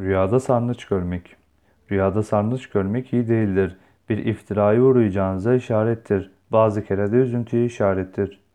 Rüyada sarnıç görmek. Rüyada sarnıç görmek iyi değildir. Bir iftiraya uğrayacağınıza işarettir. Bazı kere de üzüntüye işarettir.